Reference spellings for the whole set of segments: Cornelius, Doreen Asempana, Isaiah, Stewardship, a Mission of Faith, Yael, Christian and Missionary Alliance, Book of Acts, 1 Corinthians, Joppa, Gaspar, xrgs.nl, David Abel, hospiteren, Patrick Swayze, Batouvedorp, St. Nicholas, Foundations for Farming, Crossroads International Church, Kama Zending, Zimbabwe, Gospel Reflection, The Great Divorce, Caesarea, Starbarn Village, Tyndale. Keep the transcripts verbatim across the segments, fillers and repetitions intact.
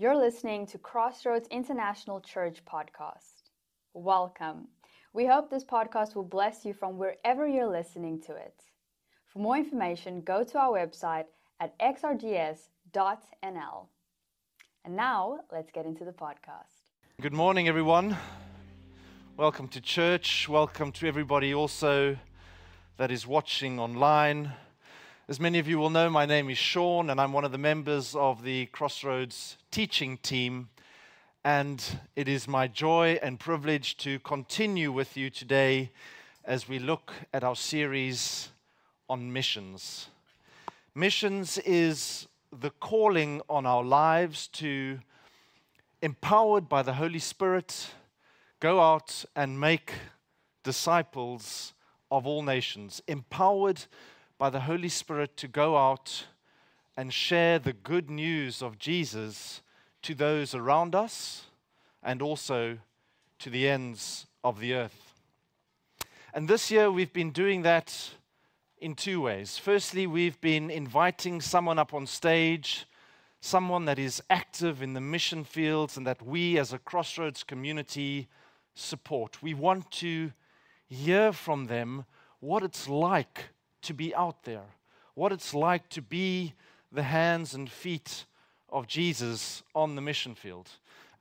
You're listening to Crossroads International Church podcast. Welcome. We hope this podcast will bless you from wherever you're listening to it. For more information, go to our website at x r g s dot n l. And now, let's get into the podcast. Good morning, everyone. Welcome to church. Welcome to everybody also that is watching online. As many of you will know, my name is Sean, and I'm one of the members of the Crossroads teaching team. And it is my joy and privilege to continue with you today as we look at our series on missions. Missions is the calling on our lives to, empowered by the Holy Spirit, go out and make disciples of all nations, empowered by the Holy Spirit to go out and share the good news of Jesus to those around us and also to the ends of the earth. And this year we've been doing that in two ways. Firstly, we've been inviting someone up on stage, someone that is active in the mission fields and that we as a Crossroads community support. We want to hear from them what it's like to be out there, what it's like to be the hands and feet of Jesus on the mission field.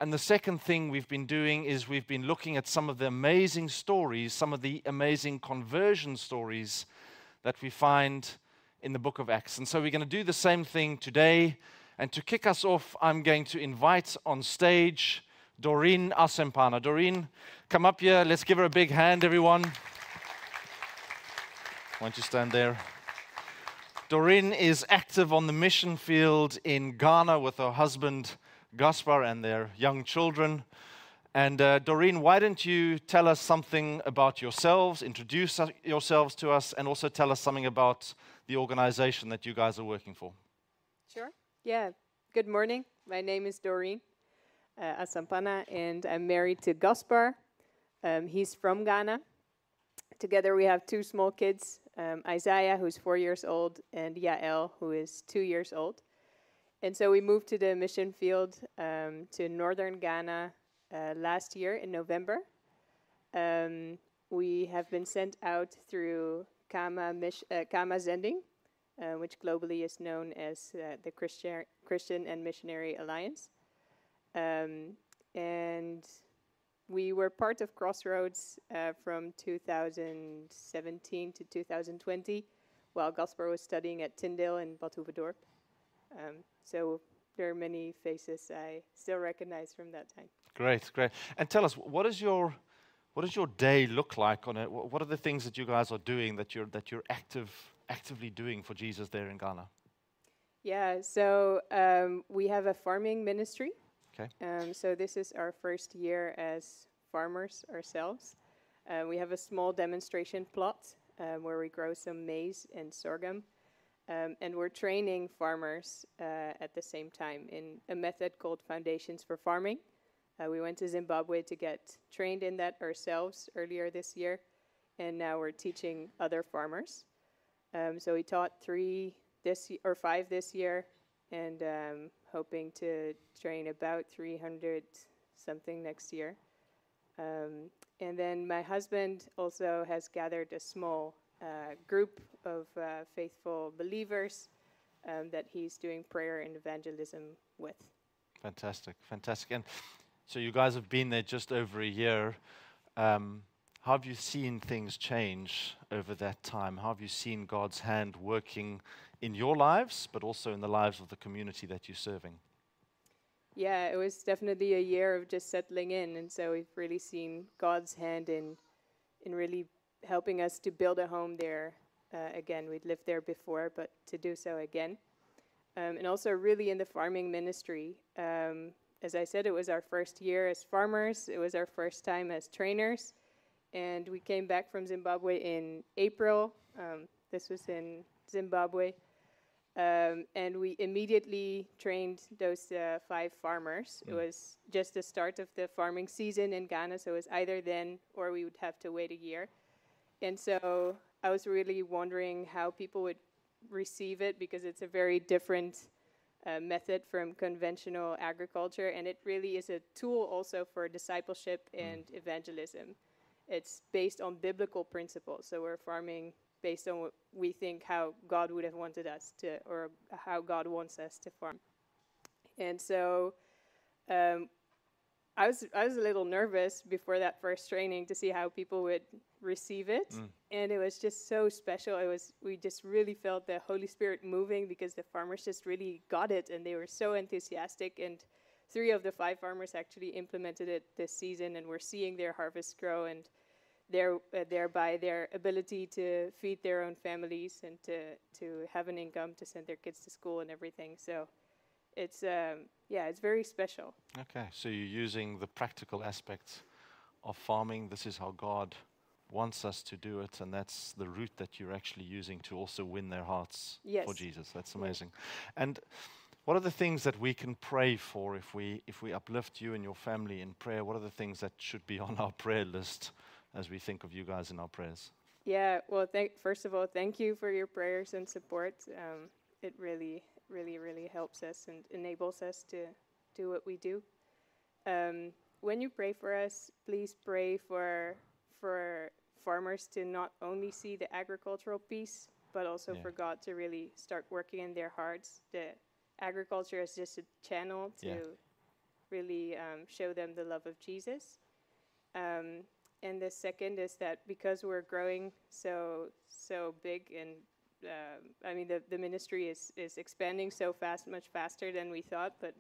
And the second thing we've been doing is we've been looking at some of the amazing stories, some of the amazing conversion stories that we find in the Book of Acts. And so we're going to do the same thing today. And to kick us off, I'm going to invite on stage Doreen Asempana. Doreen, come up here. Let's give her a big hand, everyone. Why don't you stand there? Doreen is active on the mission field in Ghana with her husband, Gaspar, and their young children. And uh, Doreen, why don't you tell us something about yourselves, introduce yourselves to us, and also tell us something about the organization that you guys are working for. Sure. Yeah. Good morning. My name is Doreen uh, Asempana, and I'm married to Gaspar. Um, he's from Ghana. Together we have two small kids, um, Isaiah, who's four years old, and Yael, who is two years old. And so we moved to the mission field um, to northern Ghana uh, last year in November. Um, we have been sent out through Kama, Mish uh, Kama Zending, uh, which globally is known as uh, the Christian, Christian and Missionary Alliance. Um, and... We were part of Crossroads uh, from two thousand seventeen to two thousand twenty, while Gaspar was studying at Tyndale in Batouvedorp. Um, so there are many faces I still recognize from that time. Great, great. And tell us, what is your what does your day look like on it? What are the things that you guys are doing that you're that you're active actively doing for Jesus there in Ghana? Yeah. So um, we have a farming ministry. Um, so this is our first year as farmers ourselves. Uh, we have a small demonstration plot um, where we grow some maize and sorghum. Um, and we're training farmers uh, at the same time in a method called Foundations for Farming. Uh, we went to Zimbabwe to get trained in that ourselves earlier this year. And now we're teaching other farmers. Um, so we taught three this or five this year. And um, hoping to train about three hundred something next year. Um, and then my husband also has gathered a small uh, group of uh, faithful believers um, that he's doing prayer and evangelism with. Fantastic, fantastic. And so you guys have been there just over a year. Um, how have you seen things change over that time? How have you seen God's hand working in your lives, but also in the lives of the community that you're serving? Yeah, it was definitely a year of just settling in. And so we've really seen God's hand in in really helping us to build a home there. Uh, again, we'd lived there before, but to do so again. Um, and also really in the farming ministry. Um, as I said, it was our first year as farmers. It was our first time as trainers. And we came back from Zimbabwe in April. Um, this was in Zimbabwe. Um, and we immediately trained those uh, five farmers. Mm. It was just the start of the farming season in Ghana, so it was either then or we would have to wait a year. And so I was really wondering how people would receive it, because it's a very different uh, method from conventional agriculture, and it really is a tool also for discipleship and mm. evangelism. It's based on biblical principles, so we're farming based on what we think how God would have wanted us to, or how God wants us to farm. And so um, I was I was a little nervous before that first training to see how people would receive it. Mm. And it was just so special. It was we just really felt the Holy Spirit moving because the farmers just really got it, and they were so enthusiastic. And three of the five farmers actually implemented it this season, and we're seeing their harvest grow and their uh, thereby their ability to feed their own families and to, to have an income to send their kids to school and everything. So it's, um, yeah, it's very special. Okay, so you're using the practical aspects of farming. This is how God wants us to do it, and that's the route that you're actually using to also win their hearts yes. for Jesus. That's amazing. Yeah. And what are the things that we can pray for if we, if we uplift you and your family in prayer? What are the things that should be on our prayer list as we think of you guys in our prayers? Yeah, well, thank, first of all, thank you for your prayers and support. Um, it really, really, really helps us and enables us to do what we do. Um, when you pray for us, please pray for, for farmers to not only see the agricultural piece, but also yeah. for God to really start working in their hearts. The agriculture is just a channel to yeah. really um, show them the love of Jesus. Um, And the second is that because we're growing so so big, and uh, I mean the, the ministry is, is expanding so fast, much faster than we thought, but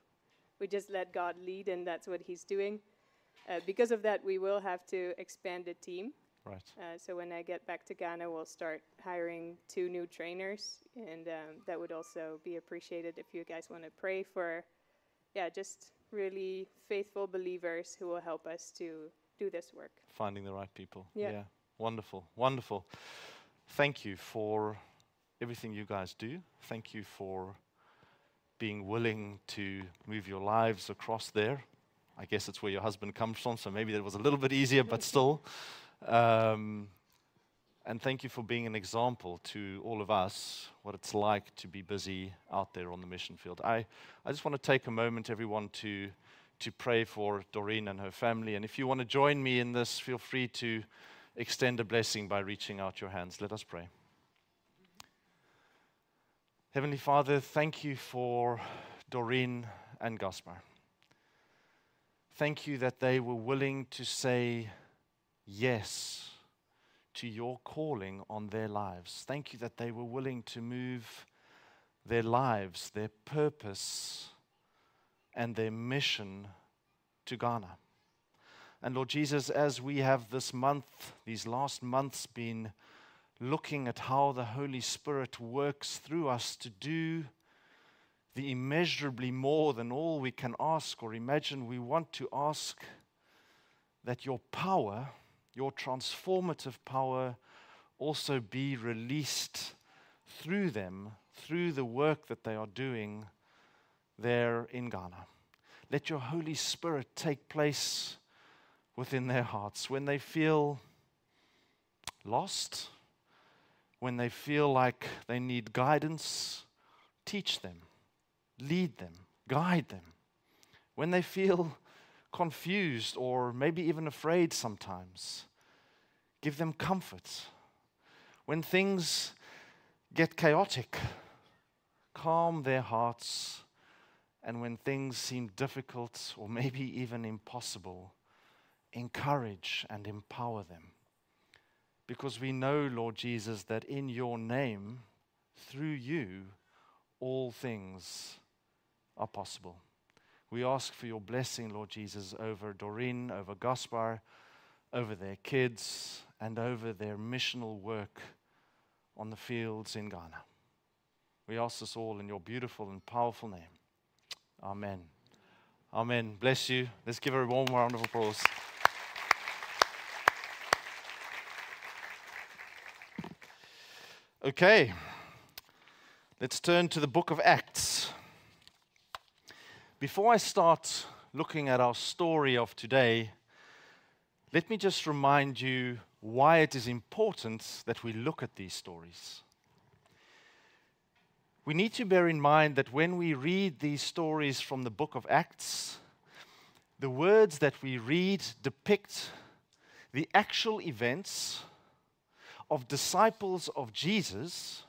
we just let God lead, and that's what he's doing. Uh, because of that, we will have to expand the team. Right. Uh, so when I get back to Ghana, we'll start hiring two new trainers, and um, that would also be appreciated if you guys want to pray for, yeah, just really faithful believers who will help us to do this work. Finding the right people. Yeah. yeah. Wonderful. Wonderful. Thank you for everything you guys do. Thank you for being willing to move your lives across there. I guess it's where your husband comes from, so maybe that was a little bit easier, but still. Um, and thank you for being an example to all of us, what it's like to be busy out there on the mission field. I, I just want to take a moment, everyone, to to pray for Doreen and her family. And if you want to join me in this, feel free to extend a blessing by reaching out your hands. Let us pray. Heavenly Father, thank you for Doreen and Gaspar. Thank you that they were willing to say yes to your calling on their lives. Thank you that they were willing to move their lives, their purpose, and their mission to Ghana. And Lord Jesus, as we have this month, these last months, been looking at how the Holy Spirit works through us to do the immeasurably more than all we can ask or imagine, we want to ask that your power, your transformative power, also be released through them, through the work that they are doing there in Ghana. Let your Holy Spirit take place within their hearts. When they feel lost, when they feel like they need guidance, teach them, lead them, guide them. When they feel confused or maybe even afraid sometimes, give them comfort. When things get chaotic, calm their hearts. And when things seem difficult or maybe even impossible, encourage and empower them. Because we know, Lord Jesus, that in your name, through you, all things are possible. We ask for your blessing, Lord Jesus, over Doreen, over Gaspar, over their kids, and over their missional work on the fields in Ghana. We ask this all in your beautiful and powerful name. Amen. Amen. Bless you. Let's give her a warm round of applause. Okay. Let's turn to the Book of Acts. Before I start looking at our story of today, let me just remind you why it is important that we look at these stories. we need to bear in mind that when we read these stories from the Book of Acts, the words that we read depict the actual events of disciples of Jesus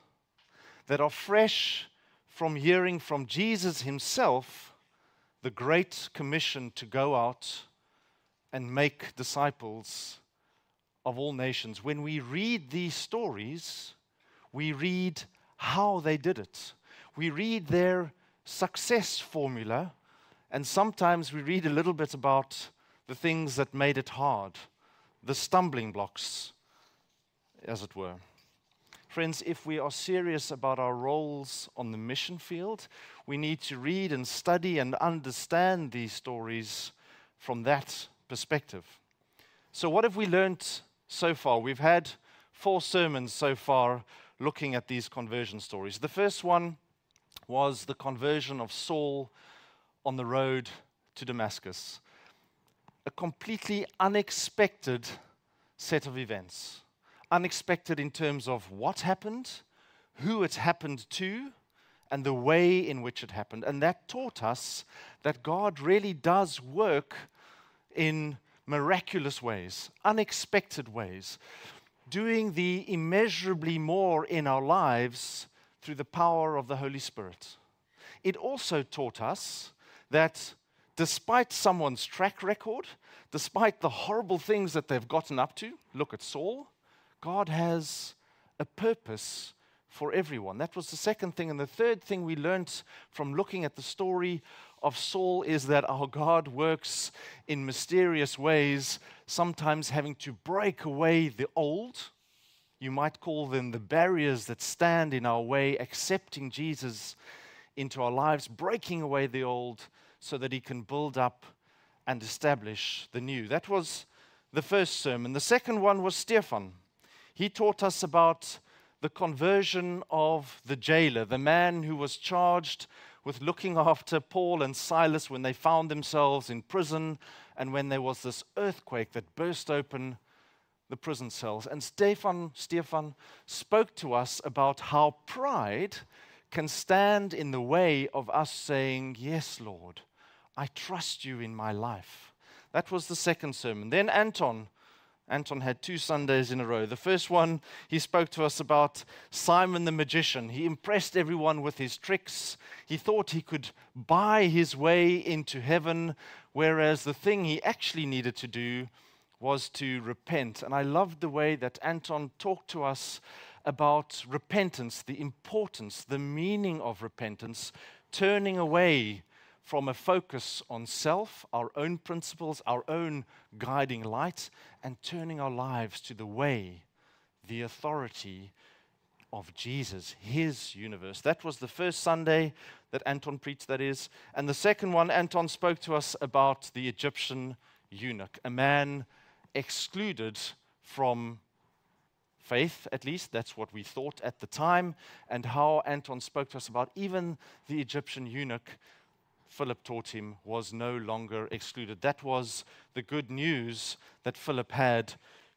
that are fresh from hearing from Jesus himself the Great Commission to go out and make disciples of all nations. When we read these stories, we read how they did it. We read their success formula, and sometimes we read a little bit about the things that made it hard, the stumbling blocks, as it were. Friends, if we are serious about our roles on the mission field, we need to read and study and understand these stories from that perspective. So what have we learned so far? We've had four sermons so far looking at these conversion stories. The first one was the conversion of Saul on the road to Damascus. A completely unexpected set of events. Unexpected in terms of what happened, who it happened to, and the way in which it happened. And that taught us that God really does work in miraculous ways, unexpected ways, doing the immeasurably more in our lives through the power of the Holy Spirit. It also taught us that despite someone's track record, despite the horrible things that they've gotten up to, look at Saul, God has a purpose for everyone. That was the second thing. And the third thing we learned from looking at the story of Saul is that our God works in mysterious ways, sometimes having to break away the old, you might call them the barriers that stand in our way, accepting Jesus into our lives, breaking away the old so that he can build up and establish the new. That was the first sermon. The second one was Stephan. He taught us about the conversion of the jailer, the man who was charged with looking after Paul and Silas when they found themselves in prison and when there was this earthquake that burst open the prison cells. And Stephan, Stephan spoke to us about how pride can stand in the way of us saying, yes, Lord, I trust you in my life. That was the second sermon. Then Anton. Anton had two Sundays in a row. The first one, he spoke to us about Simon the magician. He impressed everyone with his tricks. He thought he could buy his way into heaven, whereas the thing he actually needed to do was to repent. And I loved the way that Anton talked to us about repentance, the importance, the meaning of repentance, turning away from a focus on self, our own principles, our own guiding light, and turning our lives to the way, the authority of Jesus, his universe. That was the first Sunday that Anton preached, that is. And the second one, Anton spoke to us about the Egyptian eunuch, a man excluded from faith, at least, that's what we thought at the time, and how Anton spoke to us about even the Egyptian eunuch Philip taught him was no longer excluded. That was the good news that Philip had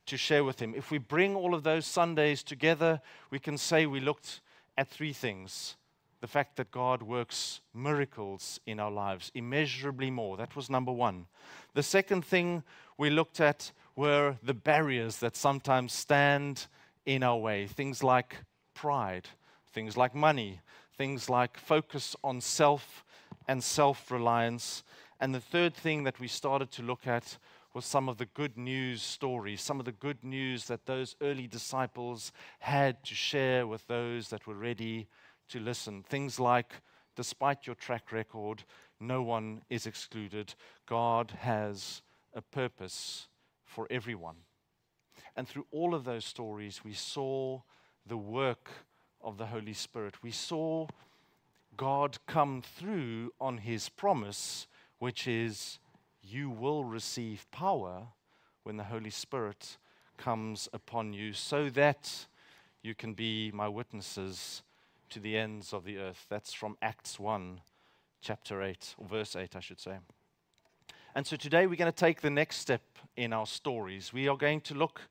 to share with him. If we bring all of those Sundays together, we can say we looked at three things. The fact that God works miracles in our lives, immeasurably more. That was number one. The second thing we looked at were the barriers that sometimes stand in our way. Things like pride, things like money, things like focus on self and self-reliance. And the third thing that we started to look at was some of the good news stories, some of the good news that those early disciples had to share with those that were ready to listen. Things like, despite your track record, no one is excluded. God has a purpose for everyone. And through all of those stories, we saw the work of the Holy Spirit. We saw God come through on his promise, which is you will receive power when the Holy Spirit comes upon you so that you can be my witnesses to the ends of the earth. That's from Acts one, chapter eight, or verse eight, I should say. And so today we're going to take the next step in our stories. We are going to look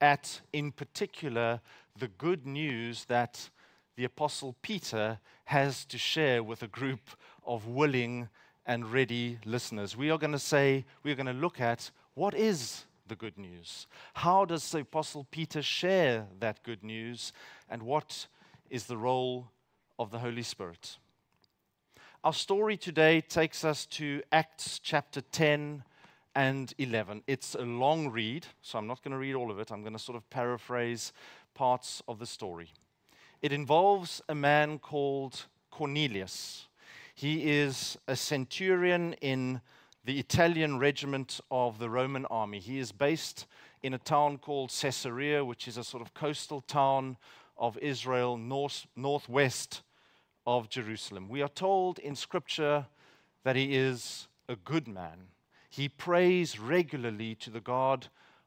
at, in particular, the good news that the Apostle Peter has to share with a group of willing and ready listeners. We are going to say, we're going to look at what is the good news? How does the Apostle Peter share that good news? And what is the role of the Holy Spirit? Our story today takes us to Acts chapter ten and eleven. It's a long read, so I'm not going to read all of it. I'm going to sort of paraphrase parts of the story. It involves a man called Cornelius. He is a centurion in the Italian regiment of the Roman army. He is based in a town called Caesarea, which is a sort of coastal town of Israel, north, northwest of Jerusalem. We are told in Scripture that he is a good man. He prays regularly to the God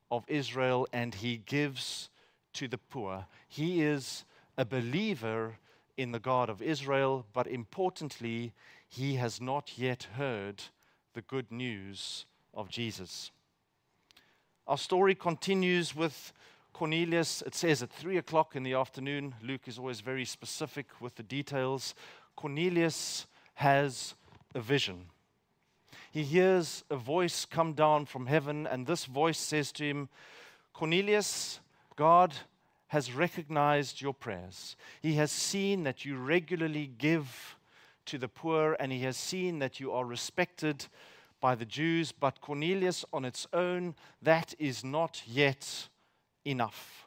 of Israel, and he gives to the poor. He is a believer in the God of Israel, but importantly, he has not yet heard the good news of Jesus. Our story continues with Cornelius. It says at three o'clock in the afternoon. Luke is always very specific with the details. Cornelius has a vision. He hears a voice come down from heaven, and this voice says to him, Cornelius, God has recognized your prayers. He has seen that you regularly give to the poor, and he has seen that you are respected by the Jews. But Cornelius, on its own, that is not yet enough.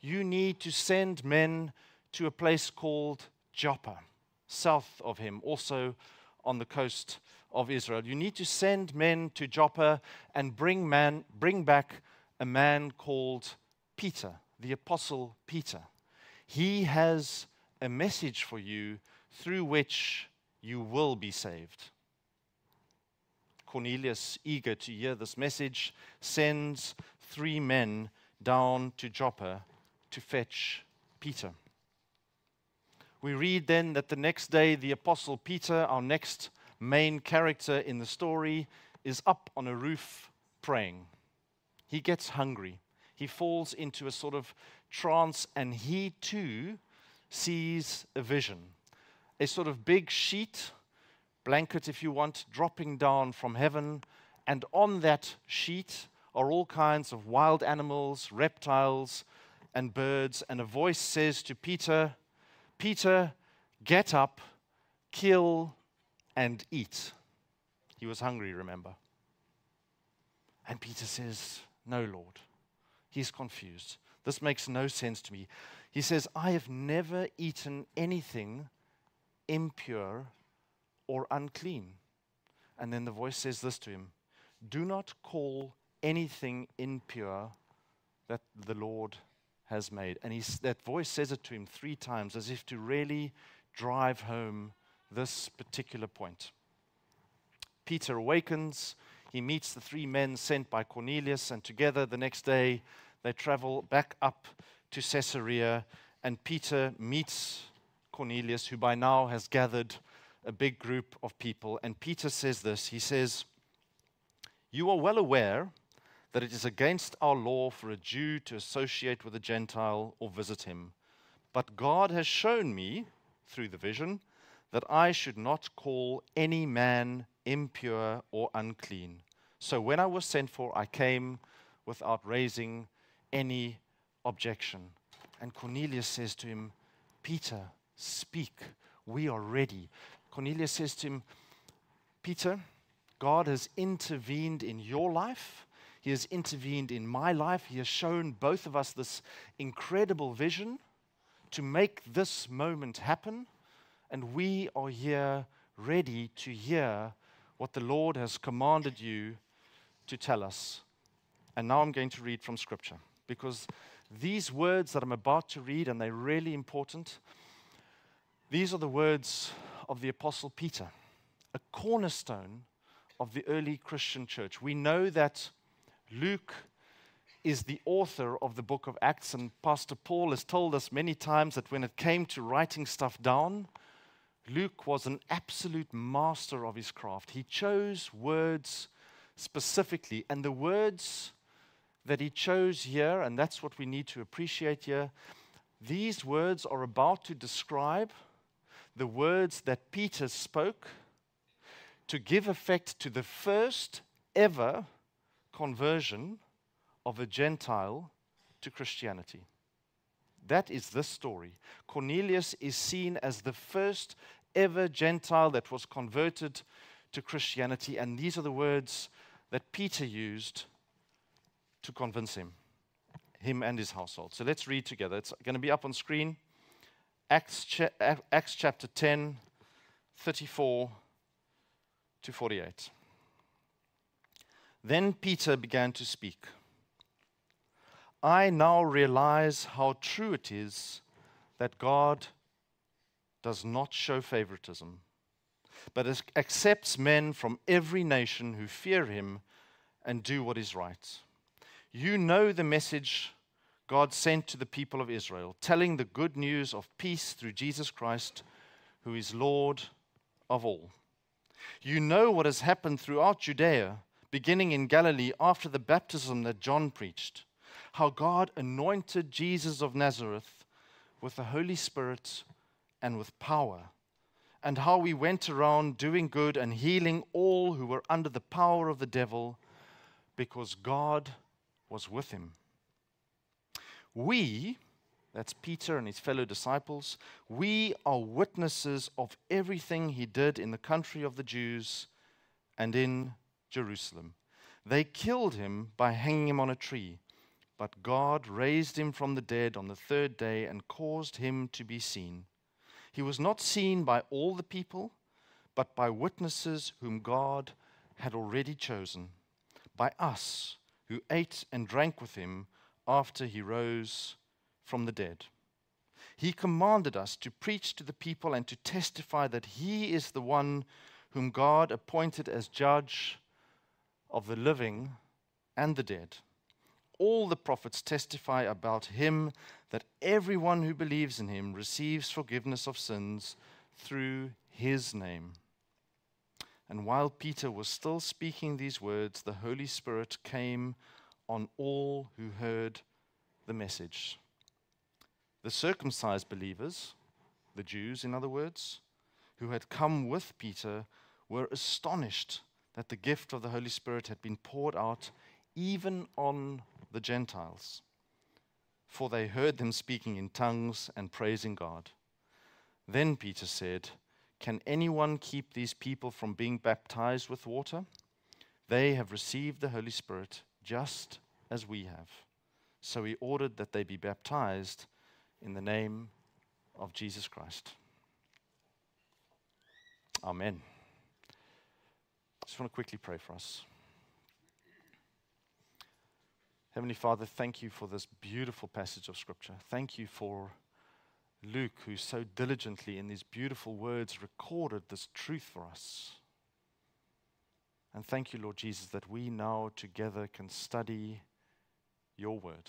You need to send men to a place called Joppa, south of him, also on the coast of Israel. You need to send men to Joppa and bring, man, bring back a man called Peter, the Apostle Peter. He has a message for you through which you will be saved. Cornelius, eager to hear this message, sends three men down to Joppa to fetch Peter. We read then that the next day the Apostle Peter, our next main character in the story, is up on a roof praying. He gets hungry. He falls into a sort of trance, and he too sees a vision. A sort of big sheet, blanket if you want, dropping down from heaven, and on that sheet are all kinds of wild animals, reptiles, and birds, and a voice says to Peter, Peter, get up, kill, and eat. He was hungry, remember. And Peter says, no, Lord. He's confused. This makes no sense to me. He says, I have never eaten anything impure or unclean. And then the voice says this to him, do not call anything impure that the Lord has made. And he's, that voice says it to him three times, as if to really drive home this particular point. Peter awakens. He meets the three men sent by Cornelius, and together the next day they travel back up to Caesarea, and Peter meets Cornelius, who by now has gathered a big group of people. And Peter says this, he says, you are well aware that it is against our law for a Jew to associate with a Gentile or visit him. But God has shown me, through the vision, that I should not call any man impure or unclean. So when I was sent for, I came without raising any objection. And Cornelius says to him, Peter, speak. We are ready. Cornelius says to him, Peter, God has intervened in your life. He has intervened in my life. He has shown both of us this incredible vision to make this moment happen. And we are here ready to hear what the Lord has commanded you to tell us. And now I'm going to read from Scripture, because these words that I'm about to read, and they're really important, these are the words of the Apostle Peter, a cornerstone of the early Christian church. We know that Luke is the author of the book of Acts, and Pastor Paul has told us many times that when it came to writing stuff down, Luke was an absolute master of his craft. He chose words specifically, and the words that he chose here, and that's what we need to appreciate here, These words are about to describe the words that Peter spoke to give effect to the first ever conversion of a Gentile to Christianity. That is this story. Cornelius is seen as the first ever Gentile that was converted to Christianity, and these are the words that Peter used to convince him, him and his household. So let's read together. It's going to be up on screen. Acts, cha- Acts chapter ten, thirty-four to forty-eight. Then Peter began to speak. I now realize how true it is that God does not show favoritism, but accepts men from every nation who fear him and do what is right. You know the message God sent to the people of Israel, telling the good news of peace through Jesus Christ, who is Lord of all. You know what has happened throughout Judea, beginning in Galilee after the baptism that John preached, how God anointed Jesus of Nazareth with the Holy Spirit and with power, and how we went around doing good and healing all who were under the power of the devil, because God was with him. We, that's Peter and his fellow disciples, we are witnesses of everything he did in the country of the Jews and in Jerusalem. They killed him by hanging him on a tree, but God raised him from the dead on the third day and caused him to be seen. He was not seen by all the people, but by witnesses whom God had already chosen, by us who ate and drank with him after he rose from the dead. He commanded us to preach to the people and to testify that he is the one whom God appointed as judge of the living and the dead. All the prophets testify about him, that everyone who believes in him receives forgiveness of sins through his name. And while Peter was still speaking these words, the Holy Spirit came on all who heard the message. The circumcised believers, the Jews in other words, who had come with Peter, were astonished that the gift of the Holy Spirit had been poured out even on the Gentiles, for they heard them speaking in tongues and praising God. Then Peter said, "Can anyone keep these people from being baptized with water? They have received the Holy Spirit just as we have." So he ordered that they be baptized in the name of Jesus Christ. Amen. I just want to quickly pray for us. Heavenly Father, thank you for this beautiful passage of Scripture. Thank you for Luke, who so diligently in these beautiful words recorded this truth for us. And thank you, Lord Jesus, that we now together can study your word.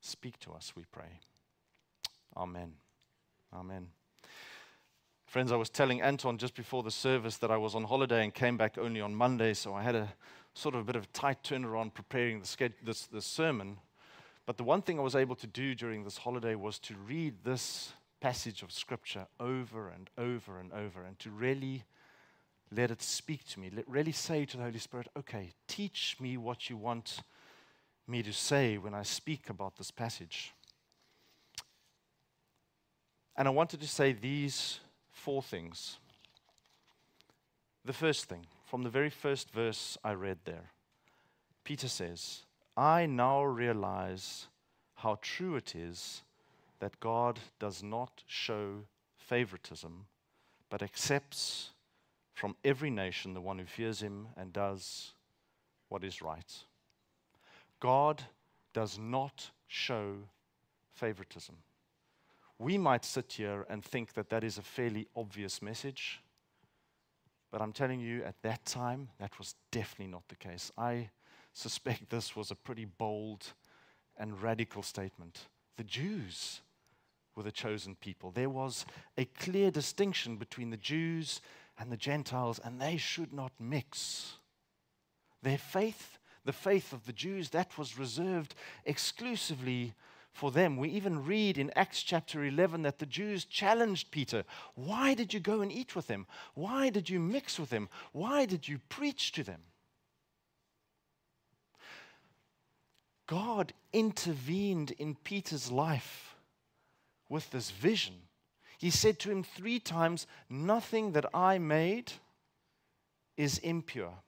Speak to us, we pray. Amen. Amen. Friends, I was telling Anton just before the service that I was on holiday and came back only on Monday, so I had a sort of a bit of a tight turnaround preparing the ske- this, this sermon. But the one thing I was able to do during this holiday was to read this passage of Scripture over and over and over, and to really let it speak to me, let really say to the Holy Spirit, okay, teach me what you want me to say when I speak about this passage. And I wanted to say these four things. The first thing, from the very first verse I read there, Peter says, I now realize how true it is that God does not show favoritism, but accepts from every nation the one who fears him and does what is right. God does not show favoritism. We might sit here and think that that is a fairly obvious message, but I'm telling you, at that time, that was definitely not the case. I suspect this was a pretty bold and radical statement. The Jews were the chosen people. There was a clear distinction between the Jews and the Gentiles, and they should not mix. Their faith, the faith of the Jews, that was reserved exclusively for them. We even read in Acts chapter eleven that the Jews challenged Peter. Why did you go and eat with them? Why did you mix with them? Why did you preach to them? God intervened in Peter's life with this vision. He said to him three times, "Nothing that I made is impure."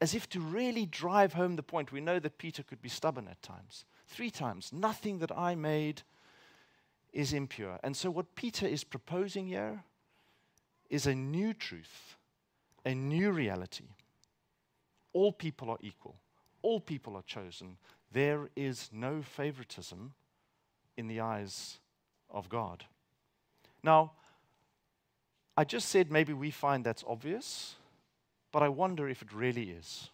As if to really drive home the point. We know that Peter could be stubborn at times. Three times, "Nothing that I made is impure." And so what Peter is proposing here is a new truth, a new reality. All people are equal. All people are chosen. There is no favoritism in the eyes of God. Now, I just said maybe we find that's obvious, but I wonder if it really is.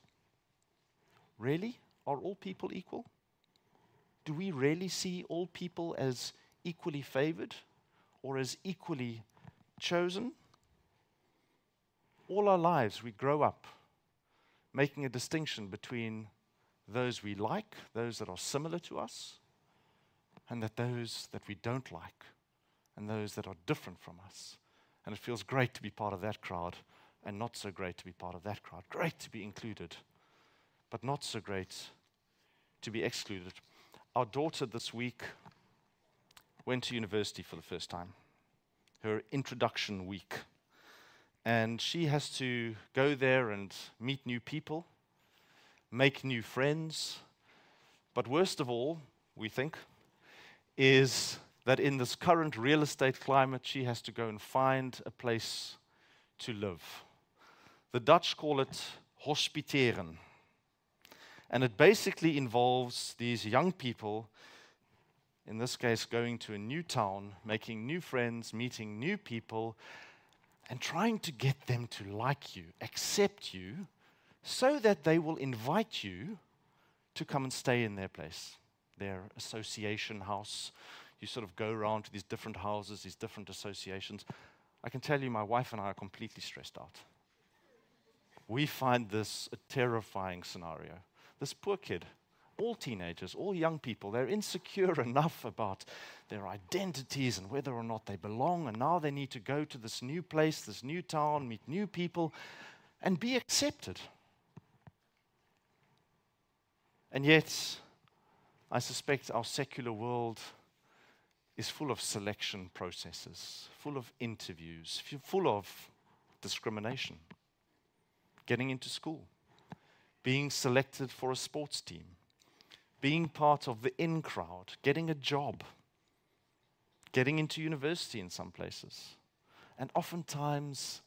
Really? Are all people equal? Do we really see all people as equally favored or as equally chosen? All our lives we grow up making a distinction between those we like, those that are similar to us, and that those that we don't like, and those that are different from us. And it feels great to be part of that crowd, and not so great to be part of that crowd. Great to be included, but not so great to be excluded. Our daughter this week went to university for the first time, her introduction week. And she has to go there and meet new people, make new friends. But worst of all, we think, is that in this current real estate climate, she has to go and find a place to live. The Dutch call it hospiteren. And it basically involves these young people, in this case, going to a new town, making new friends, meeting new people, and trying to get them to like you, accept you, so that they will invite you to come and stay in their place, their association house. You sort of go around to these different houses, these different associations. I can tell you my wife and I are completely stressed out. We find this a terrifying scenario. This poor kid, all teenagers, all young people, they're insecure enough about their identities and whether or not they belong, and now they need to go to this new place, this new town, meet new people, and be accepted. And yet, I suspect our secular world is full of selection processes, full of interviews, full of discrimination. Getting into school, being selected for a sports team, being part of the in crowd, getting a job, getting into university in some places. And oftentimes,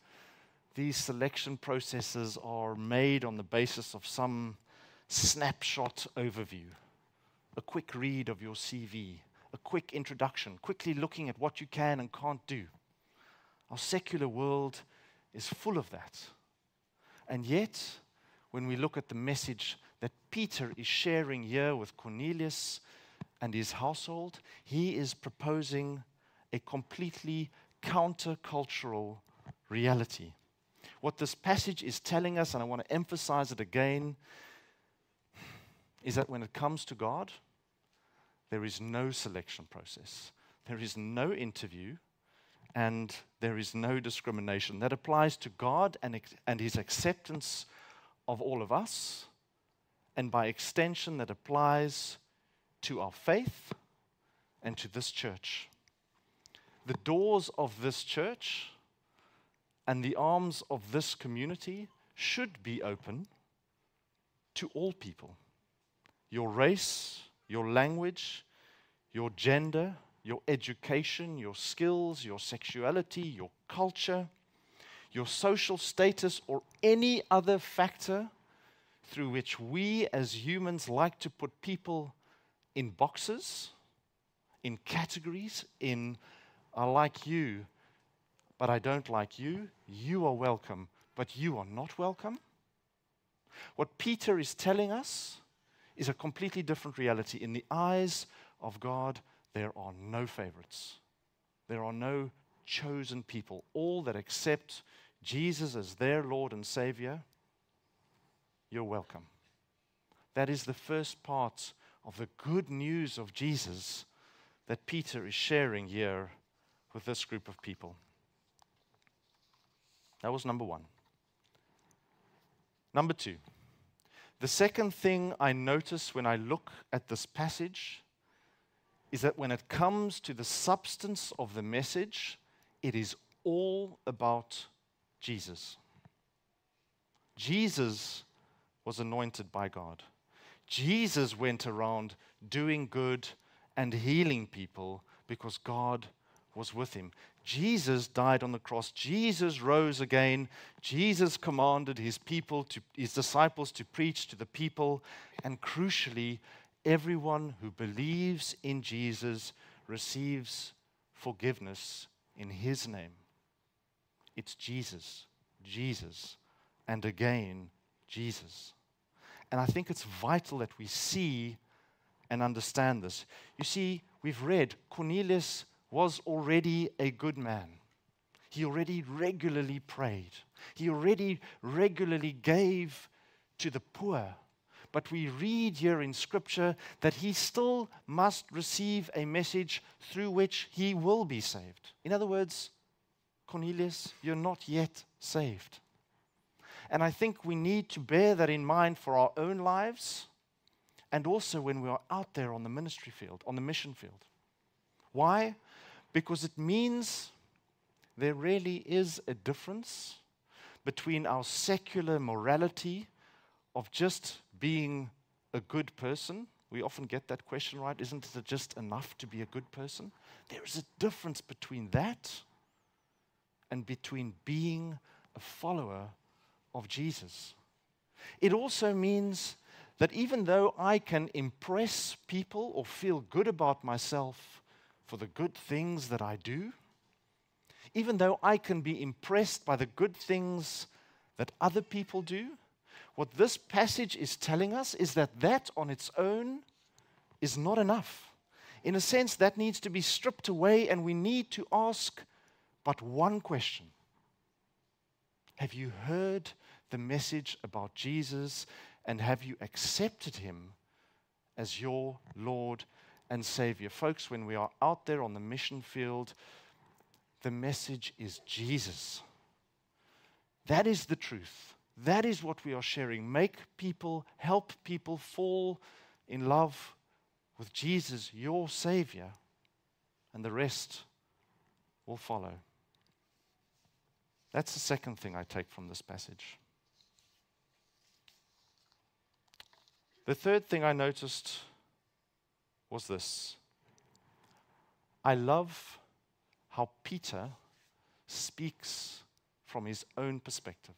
these selection processes are made on the basis of some snapshot overview, a quick read of your C V, a quick introduction, quickly looking at what you can and can't do. Our secular world is full of that. And yet, when we look at the message that Peter is sharing here with Cornelius and his household, he is proposing a completely countercultural reality. What this passage is telling us, and I want to emphasize it again, is that when it comes to God, there is no selection process, there is no interview, and there is no discrimination. That applies to God and, and his acceptance of all of us, and by extension, that applies to our faith and to this church. The doors of this church and the arms of this community should be open to all people. Your race, your language, your gender, your education, your skills, your sexuality, your culture, your social status, or any other factor through which we as humans like to put people in boxes, in categories, in I like you, but I don't like you, you are welcome, but you are not welcome. What Peter is telling us is a completely different reality. In the eyes of God, there are no favorites. There are no chosen people. All that accept Jesus as their Lord and Savior, you're welcome. That is the first part of the good news of Jesus that Peter is sharing here with this group of people. That was number one. Number two, the second thing I notice when I look at this passage is that when it comes to the substance of the message, it is all about Jesus. Jesus was anointed by God. Jesus went around doing good and healing people because God was with him. Jesus died on the cross. Jesus rose again. Jesus commanded his people, to, his disciples to preach to the people. And crucially, everyone who believes in Jesus receives forgiveness in his name. It's Jesus, Jesus, and again, Jesus. And I think it's vital that we see and understand this. You see, we've read Cornelius was already a good man. He already regularly prayed. He already regularly gave to the poor. But we read here in Scripture that he still must receive a message through which he will be saved. In other words, Cornelius, you're not yet saved. And I think we need to bear that in mind for our own lives and also when we are out there on the ministry field, on the mission field. Why? Because it means there really is a difference between our secular morality of just being a good person. We often get that question, right? Isn't it just enough to be a good person? There is a difference between that and between being a follower of Jesus. It also means that even though I can impress people or feel good about myself for the good things that I do, even though I can be impressed by the good things that other people do, what this passage is telling us is that that on its own is not enough. In a sense, that needs to be stripped away, and we need to ask but one question. Have you heard the message about Jesus, and have you accepted him as your Lord and Savior? Folks, when we are out there on the mission field, the message is Jesus. That is the truth. That is what we are sharing. Make people, help people fall in love with Jesus, your Savior, and the rest will follow. That's the second thing I take from this passage. The third thing I noticed was this. I love how Peter speaks from his own perspective.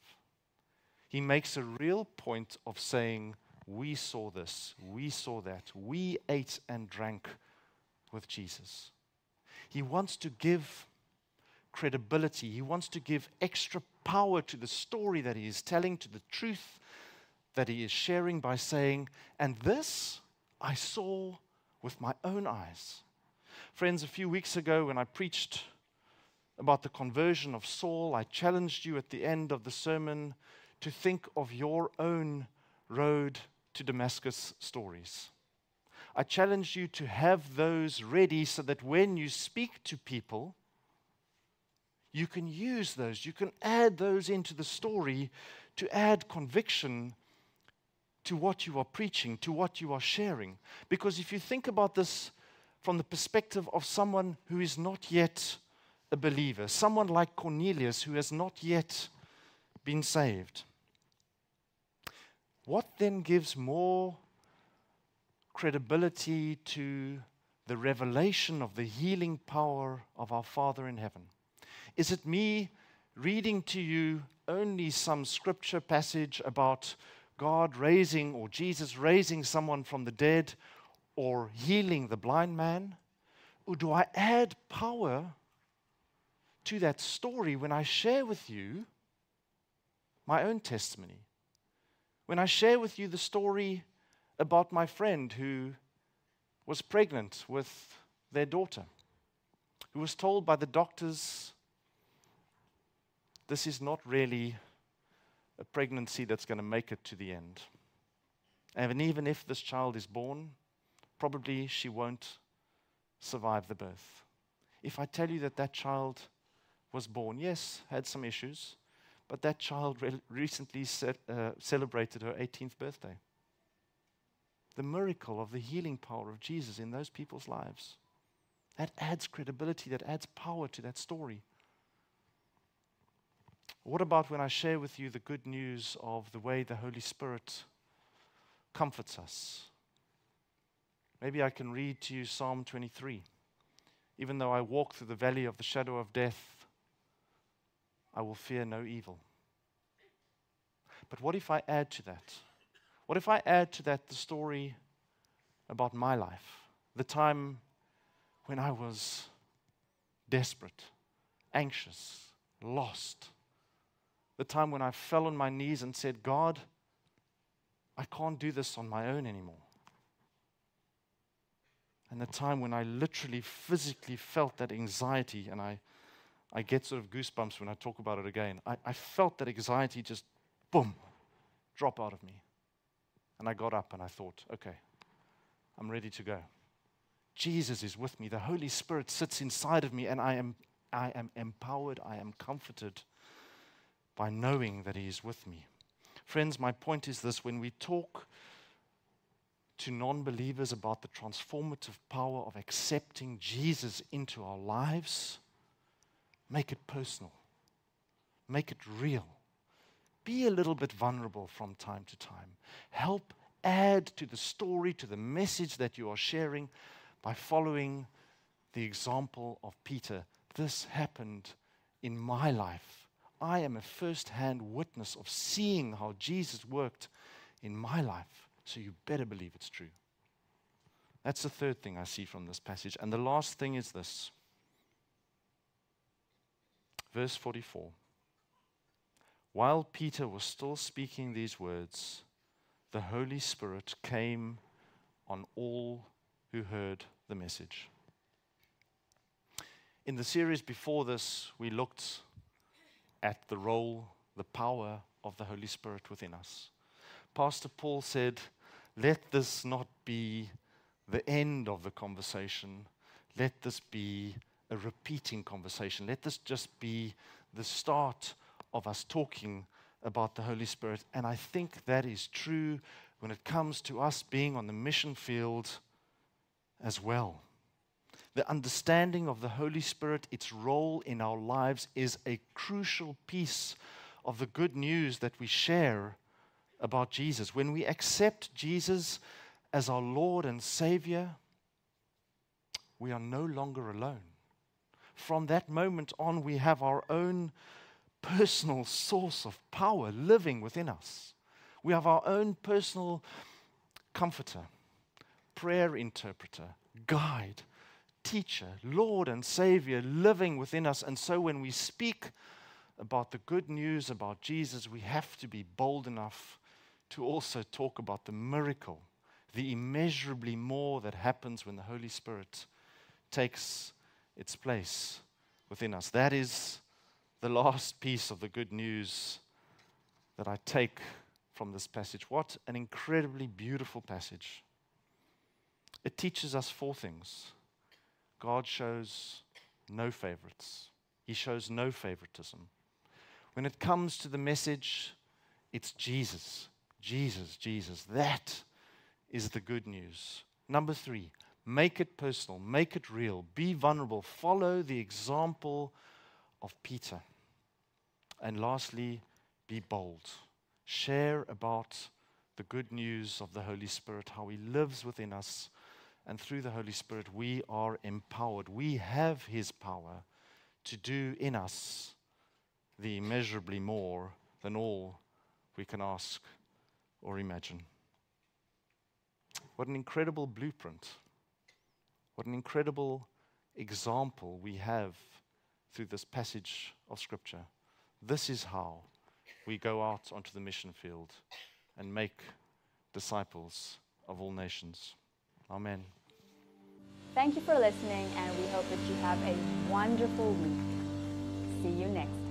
He makes a real point of saying, we saw this, we saw that, we ate and drank with Jesus. He wants to give credibility. He wants to give extra power to the story that he is telling, to the truth that he is sharing by saying, and this I saw with my own eyes. Friends, a few weeks ago when I preached about the conversion of Saul, I challenged you at the end of the sermon to think of your own road to Damascus stories. I challenged you to have those ready so that when you speak to people, you can use those, you can add those into the story to add conviction to what you are preaching, to what you are sharing. Because if you think about this from the perspective of someone who is not yet a believer, someone like Cornelius who has not yet been saved, what then gives more credibility to the revelation of the healing power of our Father in heaven? Is it me reading to you only some scripture passage about God raising or Jesus raising someone from the dead or healing the blind man? Or do I add power to that story when I share with you my own testimony? When I share with you the story about my friend who was pregnant with their daughter, who was told by the doctors, this is not really a pregnancy that's going to make it to the end. And even if this child is born, probably she won't survive the birth. If I tell you that that child was born, yes, had some issues, but that child re recently set, uh, celebrated her eighteenth birthday. The miracle of the healing power of Jesus in those people's lives, that adds credibility, that adds power to that story. What about when I share with you the good news of the way the Holy Spirit comforts us? Maybe I can read to you Psalm twenty-three. Even though I walk through the valley of the shadow of death, I will fear no evil. But what if I add to that? What if I add to that the story about my life? The time when I was desperate, anxious, lost. The time when I fell on my knees and said, God, I can't do this on my own anymore. And the time when I literally, physically felt that anxiety, and I, I get sort of goosebumps when I talk about it again. I, I felt that anxiety just, boom, drop out of me. And I got up and I thought, okay, I'm ready to go. Jesus is with me. The Holy Spirit sits inside of me, and I am, I am empowered, I am comforted by knowing that He is with me. Friends, my point is this: when we talk to non-believers about the transformative power of accepting Jesus into our lives, make it personal, make it real. Be a little bit vulnerable from time to time. Help add to the story, to the message that you are sharing, by following the example of Peter. This happened in my life. I am a first-hand witness of seeing how Jesus worked in my life. So you better believe it's true. That's the third thing I see from this passage. And the last thing is this. Verse forty-four. While Peter was still speaking these words, the Holy Spirit came on all who heard the message. In the series before this, we looked at the role, the power of the Holy Spirit within us. Pastor Paul said, let this not be the end of the conversation. Let this be a repeating conversation. Let this just be the start of us talking about the Holy Spirit. And I think that is true when it comes to us being on the mission field as well. The understanding of the Holy Spirit, its role in our lives, is a crucial piece of the good news that we share about Jesus. When we accept Jesus as our Lord and Savior, we are no longer alone. From that moment on, we have our own personal source of power living within us. We have our own personal comforter, prayer interpreter, guide, teacher, Lord and Savior living within us. And so when we speak about the good news about Jesus, we have to be bold enough to also talk about the miracle, the immeasurably more that happens when the Holy Spirit takes its place within us. That is the last piece of the good news that I take from this passage. What an incredibly beautiful passage. It teaches us four things. God shows no favorites. He shows no favoritism. When it comes to the message, it's Jesus, Jesus, Jesus. That is the good news. Number three, make it personal, make it real, be vulnerable, follow the example of Peter. And lastly, be bold. Share about the good news of the Holy Spirit, how He lives within us, and through the Holy Spirit, we are empowered. We have His power to do in us the immeasurably more than all we can ask or imagine. What an incredible blueprint. What an incredible example we have through this passage of Scripture. This is how we go out onto the mission field and make disciples of all nations. Amen. Thank you for listening, and we hope that you have a wonderful week. See you next time.